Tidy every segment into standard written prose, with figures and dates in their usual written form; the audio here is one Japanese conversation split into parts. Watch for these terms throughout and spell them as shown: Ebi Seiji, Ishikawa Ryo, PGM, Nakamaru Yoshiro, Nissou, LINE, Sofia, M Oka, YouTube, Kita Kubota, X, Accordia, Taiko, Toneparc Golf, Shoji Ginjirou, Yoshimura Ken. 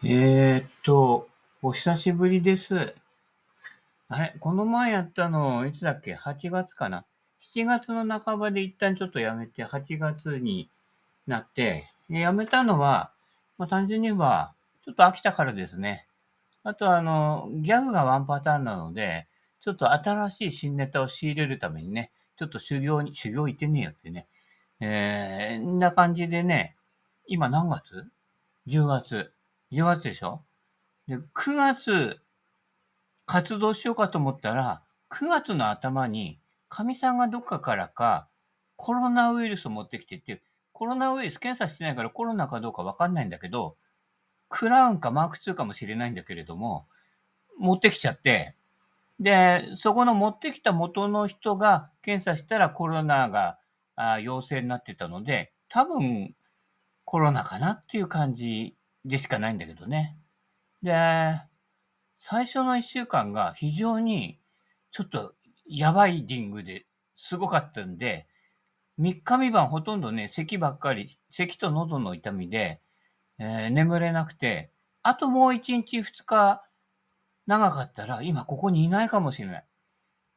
お久しぶりです。あれ、この前やったの、いつだっけ ?8 月かな ?7 月の半ばで一旦ちょっとやめて、8月になって、やめたのは、単純に言えば、ちょっと飽きたからですね。あとギャグがワンパターンなので、ちょっと新しい新ネタを仕入れるためにね、ちょっと修行行ってねえよってね。んな感じでね、今何月 ?10 月。10月でしょ？で、9月、活動しようかと思ったら、9月の頭に、神さんがどっかからか、コロナウイルスを持ってきてって、コロナウイルス検査してないからコロナかどうかわかんないんだけど、クラウンかマーク2かもしれないんだけれども、持ってきちゃって、で、そこの持ってきた元の人が検査したらコロナが陽性になってたので、多分コロナかなっていう感じでしかないんだけどね。で、最初の1週間が非常にちょっとやばいディングですごかったんで、3日3晩ほとんどね、咳ばっかり、咳と喉の痛みで、眠れなくて、あともう1日2日長かったら今ここにいないかもしれない。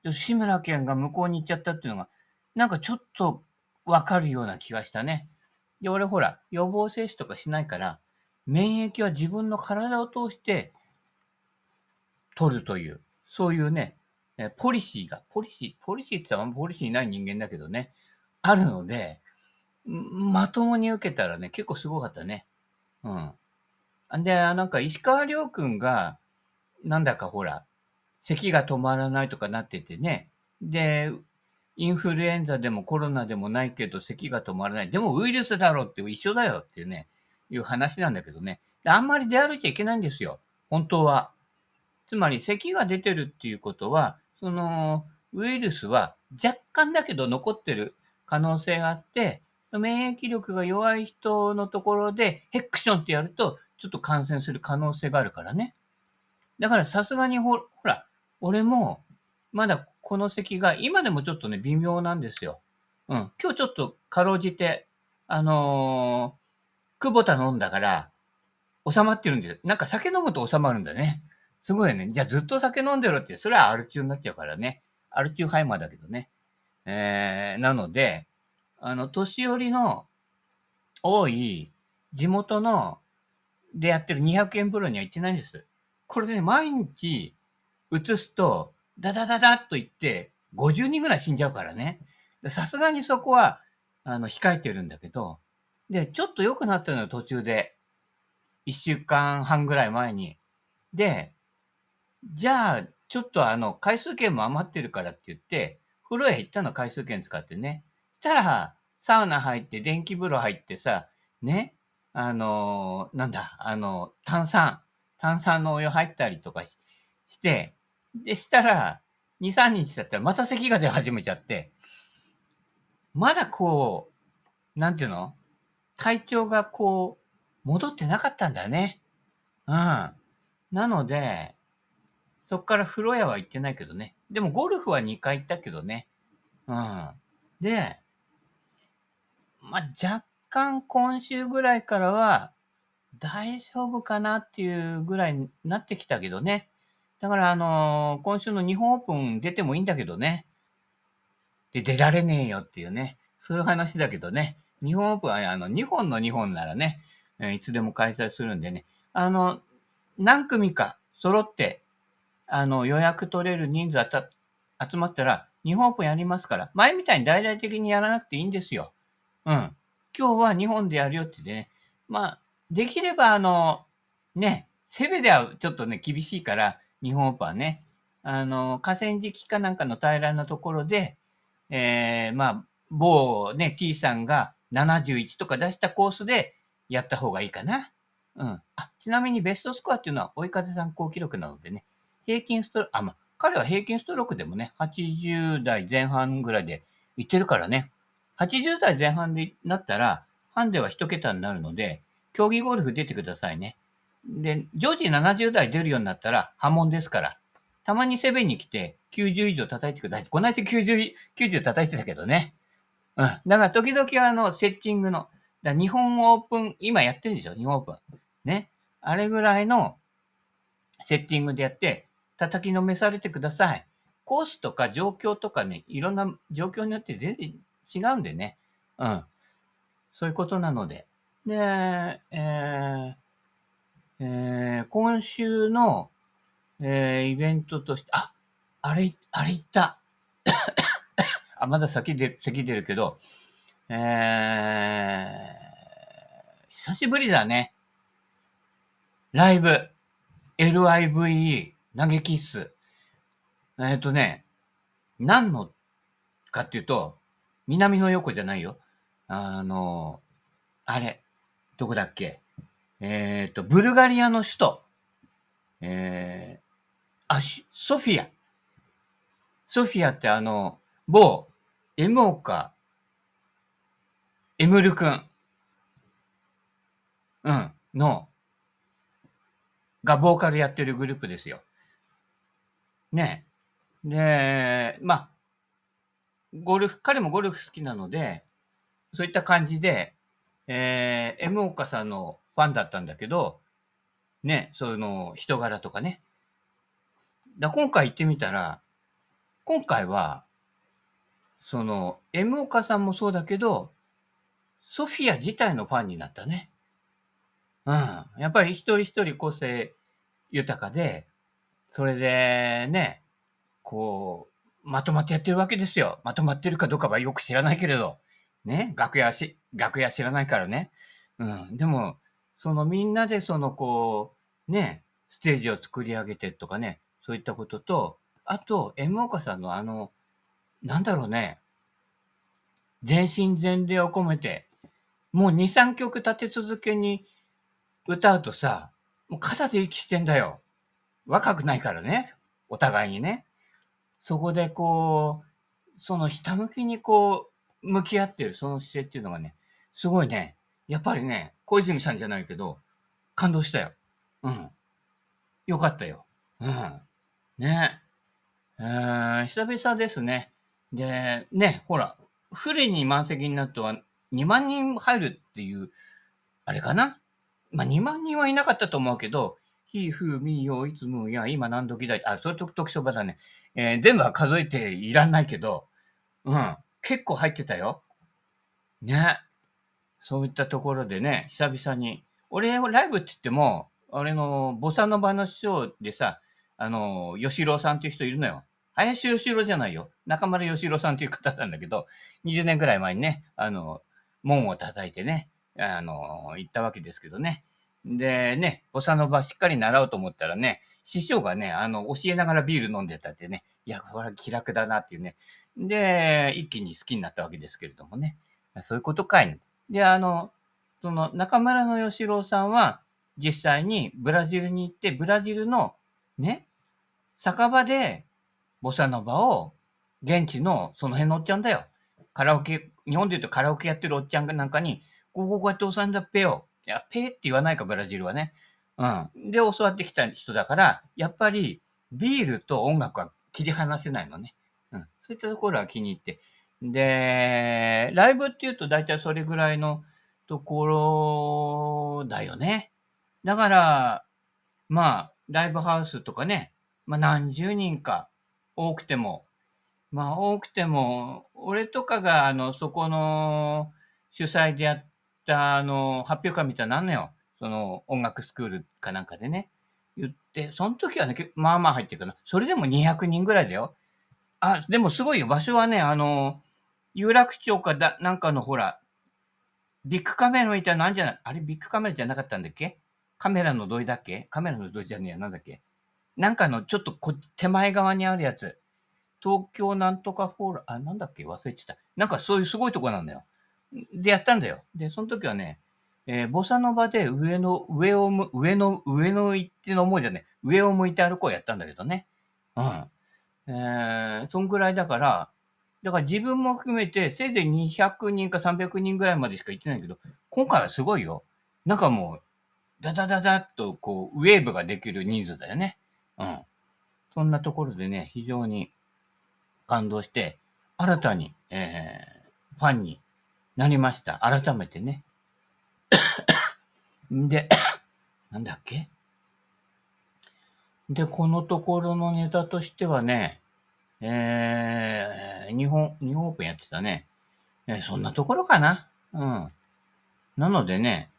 吉村健が向こうに行っちゃったっていうのが、なんかちょっとわかるような気がしたね。で、俺ほら、予防接種とかしないから、免疫は自分の体を通して取るという、そういうね、ポリシーって言ったらポリシーない人間だけどね、あるので、まともに受けたらね、結構すごかったね。うん。で、なんか石川遼くんが、なんだかほら、咳が止まらないとかなっててね、で、インフルエンザでもコロナでもないけど咳が止まらない。でもウイルスだろって一緒だよっていうね、いう話なんだけどね。あんまり出歩いちゃいけないんですよ。本当は。つまり咳が出てるっていうことは、そのウイルスは若干だけど残ってる可能性があって、免疫力が弱い人のところでヘックションってやるとちょっと感染する可能性があるからね。だからさすがにほら、俺もまだこの咳が今でもちょっとね微妙なんですよ。うん。今日ちょっとかろうじて、久保田飲んだから収まってるんです。なんか酒飲むと収まるんだね。すごいよね。じゃあずっと酒飲んでろって、それはアル中になっちゃうからね。アル中ハイマーだけどね。なので、年寄りの多い地元のでやってる200円風呂には行ってないんです。これでね、毎日移すと、ダダダダっと行って、50人ぐらい死んじゃうからね。さすがにそこは、控えてるんだけど、で、ちょっと良くなったのよ、途中で。1週間半ぐらい前に。で、じゃあ、ちょっと回数券も余ってるからって言って、風呂屋行ったの、回数券使ってね。したら、サウナ入って、電気風呂入ってさ、ね、炭酸のお湯入ったりとかして、で、したら、2、3日経ったらまた咳が出始めちゃって、まだこう、なんていうの？体調がこう、戻ってなかったんだね。うん。なので、そっから風呂屋は行ってないけどね。でもゴルフは2回行ったけどね。うん。で、若干今週ぐらいからは、大丈夫かなっていうぐらいになってきたけどね。だから今週の日本オープン出てもいいんだけどね。で、出られねえよっていうね。そういう話だけどね。日本オープンは日本ならね、いつでも開催するんでね。何組か揃って、予約取れる人数集まったら、日本オープンやりますから、前みたいに大々的にやらなくていいんですよ。うん。今日は日本でやるよって言ってね。できればね、セベではちょっとね、厳しいから、日本オープンはね、河川敷かなんかの平らなところで、某ね、T さんが71とか出したコースでやった方がいいかな。うん。ちなみにベストスコアっていうのは追い風参考記録なのでね、平均ストローク、彼は平均ストロークでもね、80代前半ぐらいでいってるからね、80代前半になったら、ハンデは1桁になるので、競技ゴルフ出てくださいね。で、常時70代出るようになったら波紋ですから、たまにセベに来て90以上叩いてください。この間90叩いてたけどね。うん。だから時々セッティングの、日本オープン、今やってるんでしょ、日本オープン。ね。あれぐらいのセッティングでやって、叩きのめされてください。コースとか状況とかね、いろんな状況によって全然違うんでね。うん。そういうことなので。で、今週の、イベントとして、あれ行った。あ、まだ咳出るけど、久しぶりだね。ライブ。LIVE 投げキッス。何のかっていうと、南の横じゃないよ。あれ、どこだっけ？ブルガリアの首都。ソフィア。ソフィアって某、M Oka、エムルくん。うん、がボーカルやってるグループですよ。ねえ。で、まあ、彼もゴルフ好きなので、そういった感じで、M Okaさんのファンだったんだけど、ね、その人柄とかね。今回行ってみたら、今回は、その、M Okaさんもそうだけど、ソフィア自体のファンになったね。うん。やっぱり一人一人個性豊かで、それでね、こう、まとまってやってるわけですよ。まとまってるかどうかはよく知らないけれど。ね、楽屋知らないからね。うん。でも、みんなでね、ステージを作り上げてとかね、そういったことと、あと、M Okaさんの全身全霊を込めて、もう2、3曲立て続けに歌うとさ、もう肩で息してんだよ。若くないからね。お互いにね。そこでひたむきに向き合ってるその姿勢っていうのがね、すごいね、やっぱりね、小泉さんじゃないけど、感動したよ。うん。よかったよ。うん。ね。久々ですね。で、ね、ほら、フルに満席になるとは2万人入るっていう、あれかな？まあ、2万人はいなかったと思うけど、ひふみよいつむや今何時だい、あ、それ時そばだね。全部は数えていらんないけど、うん、結構入ってたよ。ね。そういったところでね、久々に。俺、ライブって言っても、俺のボサノバの師匠でさ、吉郎さんっていう人いるのよ。林吉郎じゃないよ。中丸吉郎さんっていう方なんだけど、20年くらい前にね、門を叩いてね、行ったわけですけどね。でね、ボサノバしっかり習おうと思ったらね、師匠がね、教えながらビール飲んでたってね、いや、これは気楽だなっていうね。で、一気に好きになったわけですけれどもね。そういうことかいね。で、中村の義郎さんは、実際にブラジルに行って、ブラジルのね、酒場で、ボサノバを、現地のその辺のおっちゃんだよ。カラオケ、日本で言うとカラオケやってるおっちゃんなんかに、こうやっておさんだっぺよ。いや、ペーって言わないか、ブラジルはね。うん。で、教わってきた人だから、やっぱり、ビールと音楽は切り離せないのね。うん。そういったところは気に入って。で、ライブっていうと大体それぐらいのところだよね。だから、まあ、ライブハウスとかね、まあ何十人か、多くても、まあ多くても、俺とかがそこの主催でやって、発表会みたいなのよ。音楽スクールかなんかでね。言って、その時はね、まあまあ入ってるかな。それでも200人ぐらいだよ。あ、でもすごいよ。場所はね、有楽町かなんかのほら、ビッグカメラみたいなのあるんじゃない？あれビッグカメラじゃなかったんだっけ？カメラの土井だっけ？カメラの土井じゃねえや、なんだっけ？なんかのちょっと手前側にあるやつ。東京なんとかフォーラ、あ、なんだっけ？忘れてた。なんかそういうすごいとこなんだよ。で、やったんだよ。で、その時はね、ボサノバで上を向いて歩こうやったんだけどね。うん。そんぐらいだから自分も含めて、せいぜい200人か300人ぐらいまでしか行ってないけど、今回はすごいよ。なんかもう、ダダダダッとウェーブができる人数だよね。うん。そんなところでね、非常に感動して、新たに、ファンに、なりました。改めてね。で、なんだっけ？で、このところのネタとしてはね、日本オープンやってたね。そんなところかな。うん。なのでね、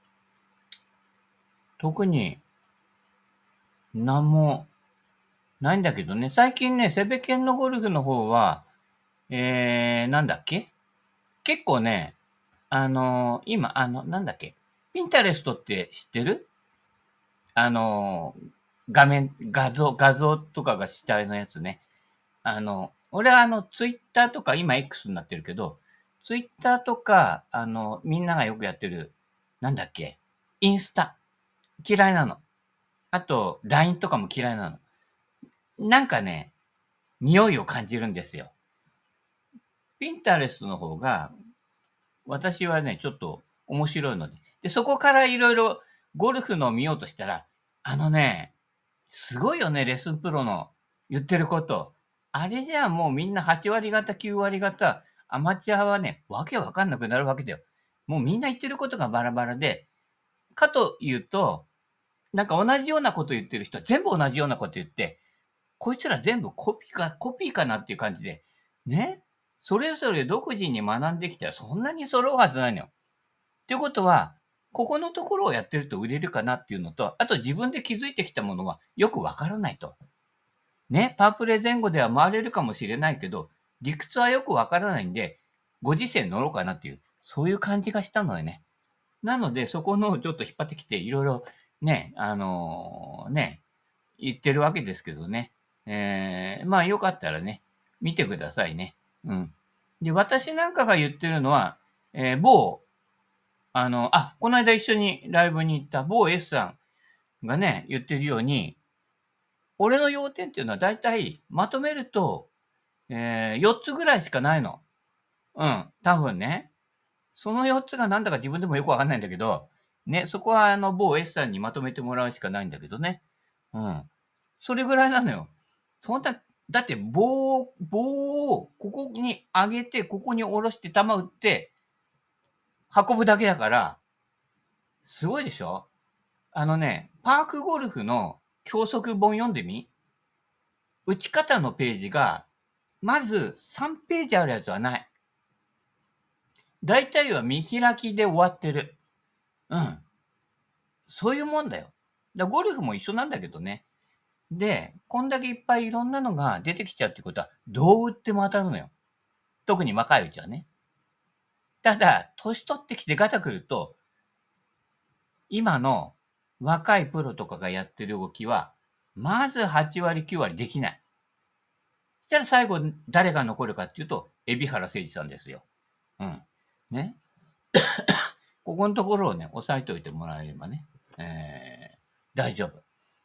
特に、なんも、ないんだけどね、最近ね、セベケンのゴルフの方は、なんだっけ？結構ね、今、なんだっけ？ピンタレストって知ってる？画像とかが主体のやつね。俺はツイッターとか、今 X になってるけど、ツイッターとか、みんながよくやってる、なんだっけ？インスタ。嫌いなの。あと、LINE とかも嫌いなの。なんかね、匂いを感じるんですよ。ピンタレストの方が、私はね、ちょっと面白いので。で、そこからいろいろゴルフのを見ようとしたら、すごいよね、レッスンプロの言ってること。あれじゃあもうみんな8割方、9割方、アマチュアはね、わけわかんなくなるわけだよ。もうみんな言ってることがバラバラで、かというと、なんか同じようなこと言ってる人は全部同じようなこと言って、こいつら全部コピーかなっていう感じで、ね。それぞれ独自に学んできたらそんなに揃うはずないのよ。っていうことは、ここのところをやってると売れるかなっていうのと、あと自分で気づいてきたものはよくわからないと。ね、パープレ前後では回れるかもしれないけど、理屈はよくわからないんで、ご時世に乗ろうかなっていう、そういう感じがしたのよね。なので、そこのをちょっと引っ張ってきて、いろいろね、言ってるわけですけどね。まあよかったらね、見てくださいね。うん。で、私なんかが言ってるのは、某、この間一緒にライブに行った某 S さんがね、言ってるように、俺の要点っていうのはだいたいまとめると、4つぐらいしかないの。うん、多分ね。その4つがなんだか自分でもよくわかんないんだけど、ね、そこは某 S さんにまとめてもらうしかないんだけどね。うん。それぐらいなのよ。そんな、だって棒をここに上げて、ここに下ろして、球打って、運ぶだけだから、すごいでしょ？パークゴルフの教則本読んでみ？打ち方のページが、まず3ページあるやつはない。大体は見開きで終わってる。うん。そういうもんだよ。だからゴルフも一緒なんだけどね。で、こんだけいっぱいいろんなのが出てきちゃうってことは、どう打っても当たるのよ。特に若いうちはね。ただ、年取ってきてガタくると、今の若いプロとかがやってる動きは、まず8割9割できない。そしたら最後、誰が残るかっていうと、海老原誠二さんですよ。うん。ね。ここのところをね、押さえておいてもらえればね、大丈夫。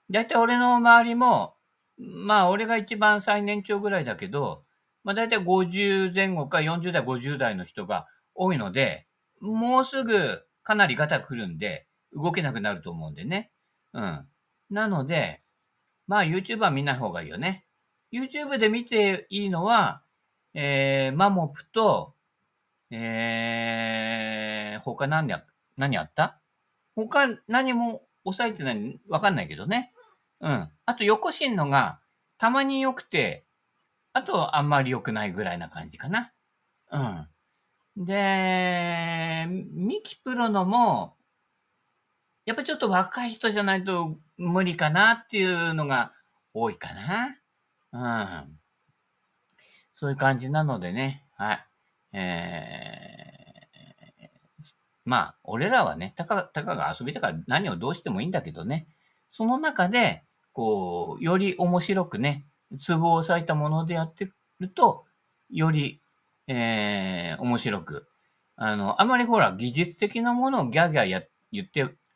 だいたい俺の周りも、まあ俺が一番最年長ぐらいだけど、まあだいたい50前後か40代、50代の人が多いので、もうすぐかなりガタくるんで、動けなくなると思うんでね。うん。なので、まあ YouTube は見ない方がいいよね。YouTube で見ていいのは、マモプと、他何あった？他何も押さえてない、わかんないけどね。うん。あと、横進のが、たまに良くて、あと、あんまり良くないぐらいな感じかな。うん。で、ミキプロのも、やっぱちょっと若い人じゃないと無理かなっていうのが多いかな。うん。そういう感じなのでね。はい。まあ、俺らはね、たかが遊びだから何をどうしてもいいんだけどね。その中で、こう、より面白くね、ツボを割いたものでやってると、より、面白く。あまりほら、技術的なものをギャーギャー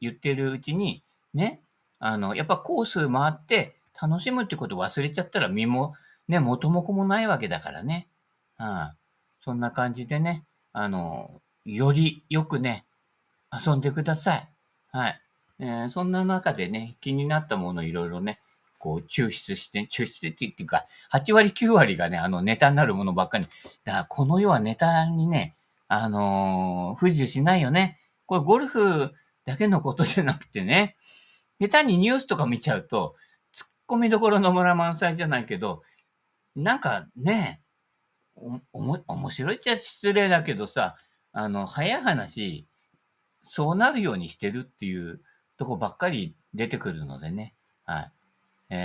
言ってるうちに、ね、やっぱコース回って楽しむってことを忘れちゃったら身も、ね、元も子もないわけだからね。うん。そんな感じでね、よりよくね、遊んでください。はい。そんな中でね、気になったものをいろいろね、こう抽出してっていうか、8割9割がね、ネタになるものばっかり。だから、この世はネタにね、不自由しないよね。これゴルフだけのことじゃなくてね、下手にニュースとか見ちゃうと、ツッコミどころの村満載じゃないけど、なんかね、面白いっちゃ失礼だけどさ、早い話、そうなるようにしてるっていうとこばっかり出てくるのでね。はい。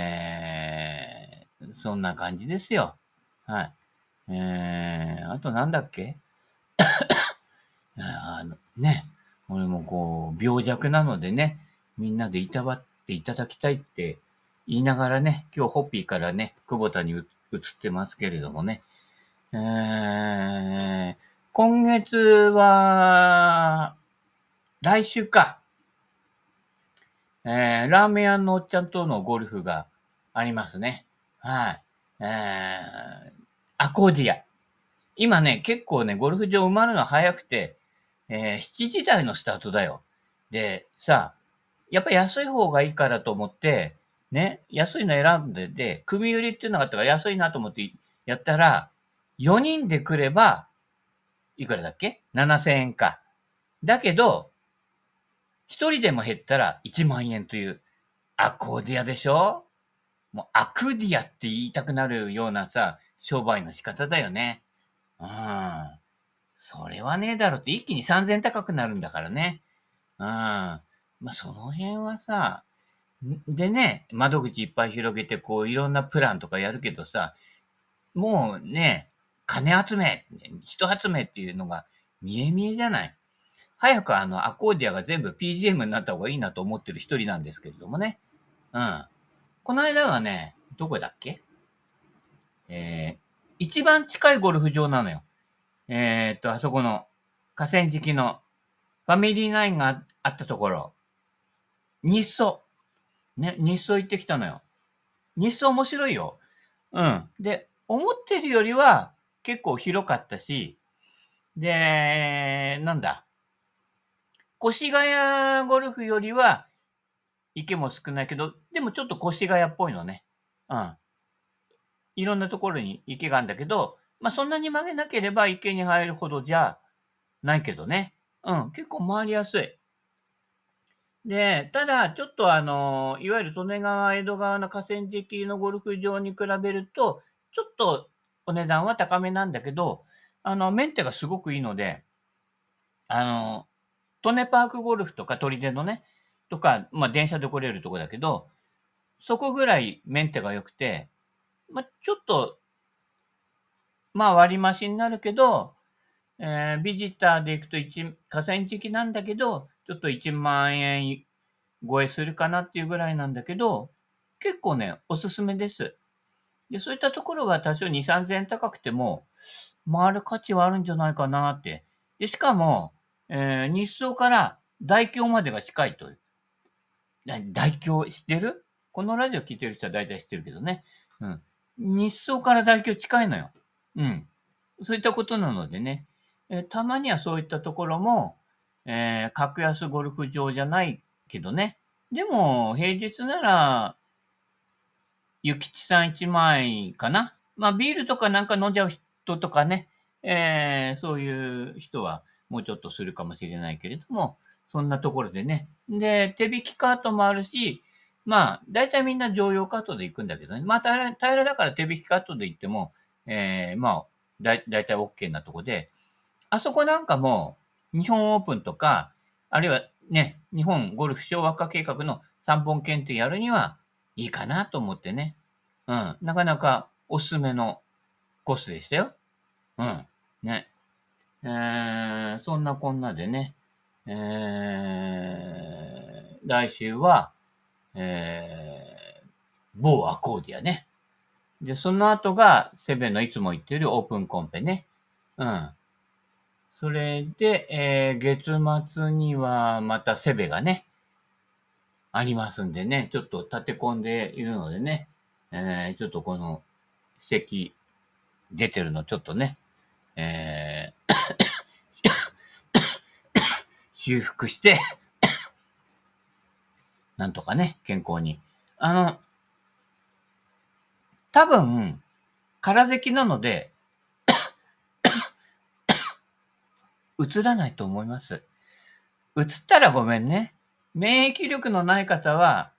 そんな感じですよ。はい。あとなんだっけね、俺もこう、病弱なのでね、みんなでいたわっていただきたいって言いながらね、今日ホッピーからね、久保田に移ってますけれどもね。今月は、来週か。ラーメン屋のおっちゃんとのゴルフがありますね。はい。アコーディア。今ね、結構ね、ゴルフ場埋まるの早くて、7時台のスタートだよ。で、さ、やっぱ安い方がいいからと思って、ね、安いの選んで、で、組売りっていうのがあったから安いなと思ってやったら、4人で来れば、いくらだっけ ?7000 円か。だけど、1人でも減ったら1万円という、アコーディアでしょ？もうアクディアって言いたくなるようなさ、商売の仕方だよね。うん。それはねえだろって、一気に3000円高くなるんだからね。うん。まあ、その辺はさ、でね、窓口いっぱい広げて、こう、いろんなプランとかやるけどさ、もうね、金集め、人集めっていうのが見え見えじゃない。早くアコーディアが全部 PGM になった方がいいなと思ってる一人なんですけれどもね。うん。この間はね、どこだっけ？一番近いゴルフ場なのよ。あそこの河川敷のファミリーナインがあったところ、日走。ね、日走行ってきたのよ。日走面白いよ。うん。で、思ってるよりは結構広かったし、で、なんだ。越谷ゴルフよりは池も少ないけど、でもちょっと越谷っぽいのね。うん。いろんなところに池があるんだけど、まあ、そんなに曲げなければ池に入るほどじゃないけどね。うん。結構回りやすい。で、ただ、ちょっといわゆる利根川、江戸川の河川敷のゴルフ場に比べると、ちょっとお値段は高めなんだけど、メンテがすごくいいので、利根パークゴルフとか、砦のね、とか、まあ、電車で来れるとこだけど、そこぐらいメンテが良くて、まあ、ちょっと、まあ、割増になるけど、ビジターで行くと河川敷なんだけど、ちょっと1万円超えするかなっていうぐらいなんだけど、結構ね、おすすめです。で、そういったところは多少2、3000円高くても、回る価値はあるんじゃないかなって。で、しかも、日走から大京までが近いという。大京知ってる？このラジオ聞いてる人は大体知ってるけどね。うん。日走から大京近いのよ。うん。そういったことなのでね。たまにはそういったところも、格安ゴルフ場じゃないけどね。でも、平日なら、ゆきちさん1枚かな。まあ、ビールとかなんか飲んじゃう人とかね。そういう人は、もうちょっとするかもしれないけれども、そんなところでね。で、手引きカートもあるし、まあ、だいたいみんな常用カートで行くんだけどね。まあ、平らだから手引きカートで行っても、まあ、だいたい OK なとこで、あそこなんかも、日本オープンとか、あるいはね、日本ゴルフ昭和化計画の3本検定やるにはいいかなと思ってね。うん。なかなかおすすめのコースでしたよ。うん。ね。そんなこんなでね、来週は、某アコーディアね。で、その後が、セベのいつも言ってるオープンコンペね。うん。それで、月末にはまたセベがね、ありますんでね、ちょっと立て込んでいるのでね、ちょっとこの席出てるのちょっとね、修復して、なんとかね、健康に。多分、空咳なので、映らないと思います。映ったらごめんね。免疫力のない方は、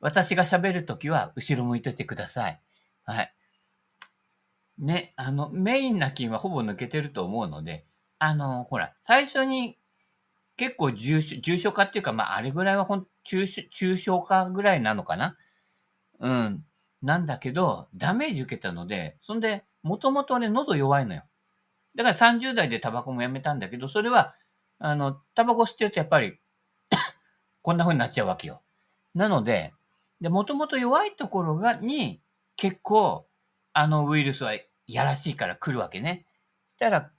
私が喋るときは後ろ向いといてください。はい。ね、メインな菌はほぼ抜けてると思うので、ほら、最初に結構重症化っていうか、まあ、あれぐらいは中症化ぐらいなのかな。うん。なんだけど、ダメージ受けたので、そんで、もともとね、喉弱いのよ。だから30代でタバコもやめたんだけど、それは、タバコ吸ってるとやっぱり、こんな風になっちゃうわけよ。なので、もともと弱いところに、結構、ウイルスはやらしいから来るわけね。そしたら、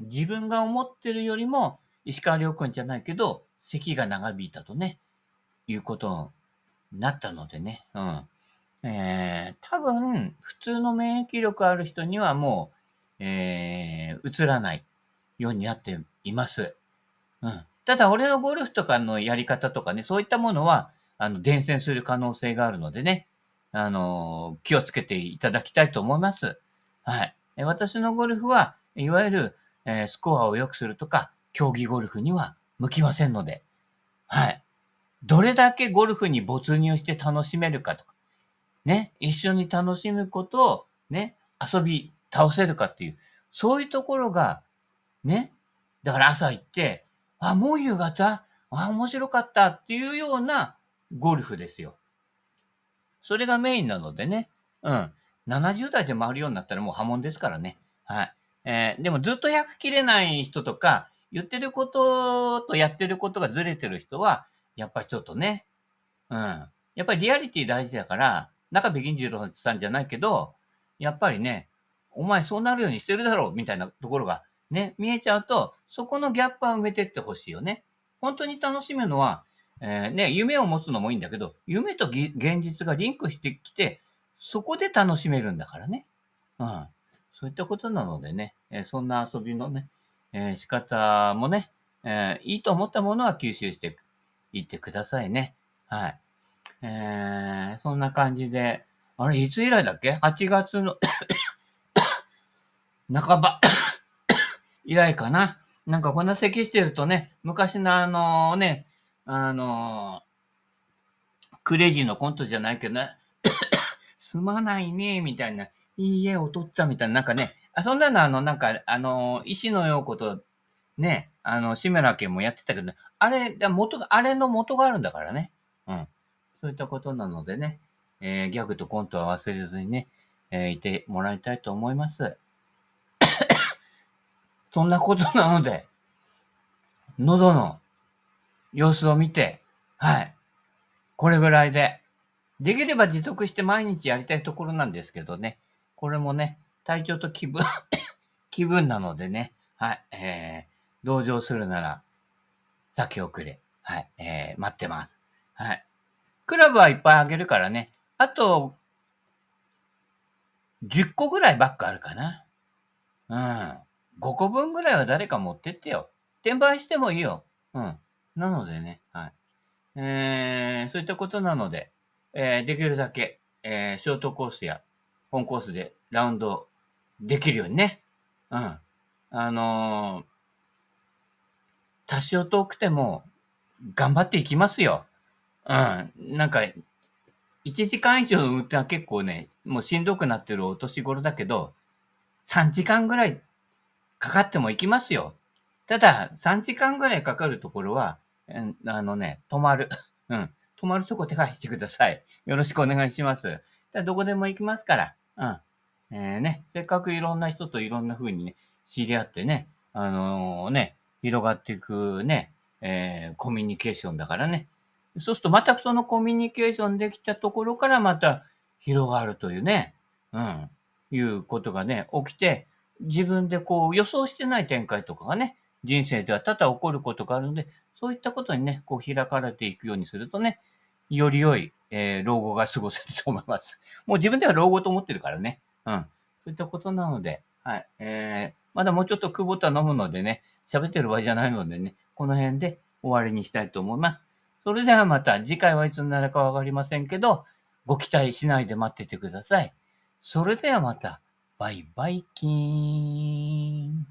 自分が思ってるよりも、石川遼君じゃないけど、咳が長引いたとね、いうことになったのでね。うん。多分、普通の免疫力ある人にはもう、映らないようになっています。うん。ただ、俺のゴルフとかのやり方とかね、そういったものは、伝染する可能性があるのでね、気をつけていただきたいと思います。はい。私のゴルフは、いわゆる、スコアを良くするとか、競技ゴルフには向きませんので、はい。どれだけゴルフに没入して楽しめるかとか、ね、一緒に楽しむことをね、遊び倒せるかっていう、そういうところが、ね、だから朝行って、あ、もう夕方、あ、面白かったっていうようなゴルフですよ。それがメインなのでね、うん。70代で回るようになったらもう破門ですからね。はい。でもずっと100切れない人とか、言ってることとやってることがずれてる人は、やっぱりちょっとね、うん。やっぱりリアリティ大事だから、中部銀次郎さんじゃないけど、やっぱりね、お前そうなるようにしてるだろうみたいなところがね、見えちゃうと、そこのギャップは埋めてってほしいよね。本当に楽しむのは、ね、夢を持つのもいいんだけど、夢と現実がリンクしてきて、そこで楽しめるんだからね。うん。そういったことなのでね、そんな遊びのね、仕方もね、いいと思ったものは吸収していってくださいね。はい。そんな感じで、あれ、いつ以来だっけ ?8 月の半ば以来かな。なんかこんな咳してるとね、昔のクレイジーのコントじゃないけどね、すまないね、みたいな、いいえ、おとっつぁんみたいな、なんかね、あ、そんなの石野陽子と、ね、志村けんもやってたけど、あれ、あれの元があるんだからね。うん。そういったことなのでね、ギャグとコントは忘れずにね、いてもらいたいと思います。そんなことなので、喉の様子を見て、はい。これぐらいで、できれば持続して毎日やりたいところなんですけどね、これもね、体調と気分なのでね。はい。同情するなら、先送れ。はい。待ってます。はい。クラブはいっぱいあげるからね。あと、10個ぐらいバッグあるかな。うん。5個分ぐらいは誰か持ってってよ。転売してもいいよ。うん。なのでね。はい。そういったことなので、できるだけ、ショートコースや本コースでラウンドできるようにね。うん。多少遠くても、頑張っていきますよ。うん。なんか、1時間以上の運転は結構ね、もうしんどくなってるお年頃だけど、3時間ぐらいかかっても行きますよ。ただ、3時間ぐらいかかるところは、止まる。うん。止まるとこ手配してください。よろしくお願いします。どこでも行きますから。うん。ね、せっかくいろんな人といろんな風にね、知り合ってね、広がっていくね、コミュニケーションだからね。そうするとまたそのコミュニケーションできたところからまた広がるというね、うん、いうことがね、起きて、自分でこう予想してない展開とかがね、人生では多々起こることがあるので、そういったことにね、こう開かれていくようにするとね、より良い、老後が過ごせると思います。もう自分では老後と思ってるからね。うん。そういったことなので、はい。まだもうちょっと久保田飲むのでね、喋ってる場合じゃないのでね、この辺で終わりにしたいと思います。それではまた次回はいつになるかわかりませんけど、ご期待しないで待っててください。それではまた、バイバイキーン。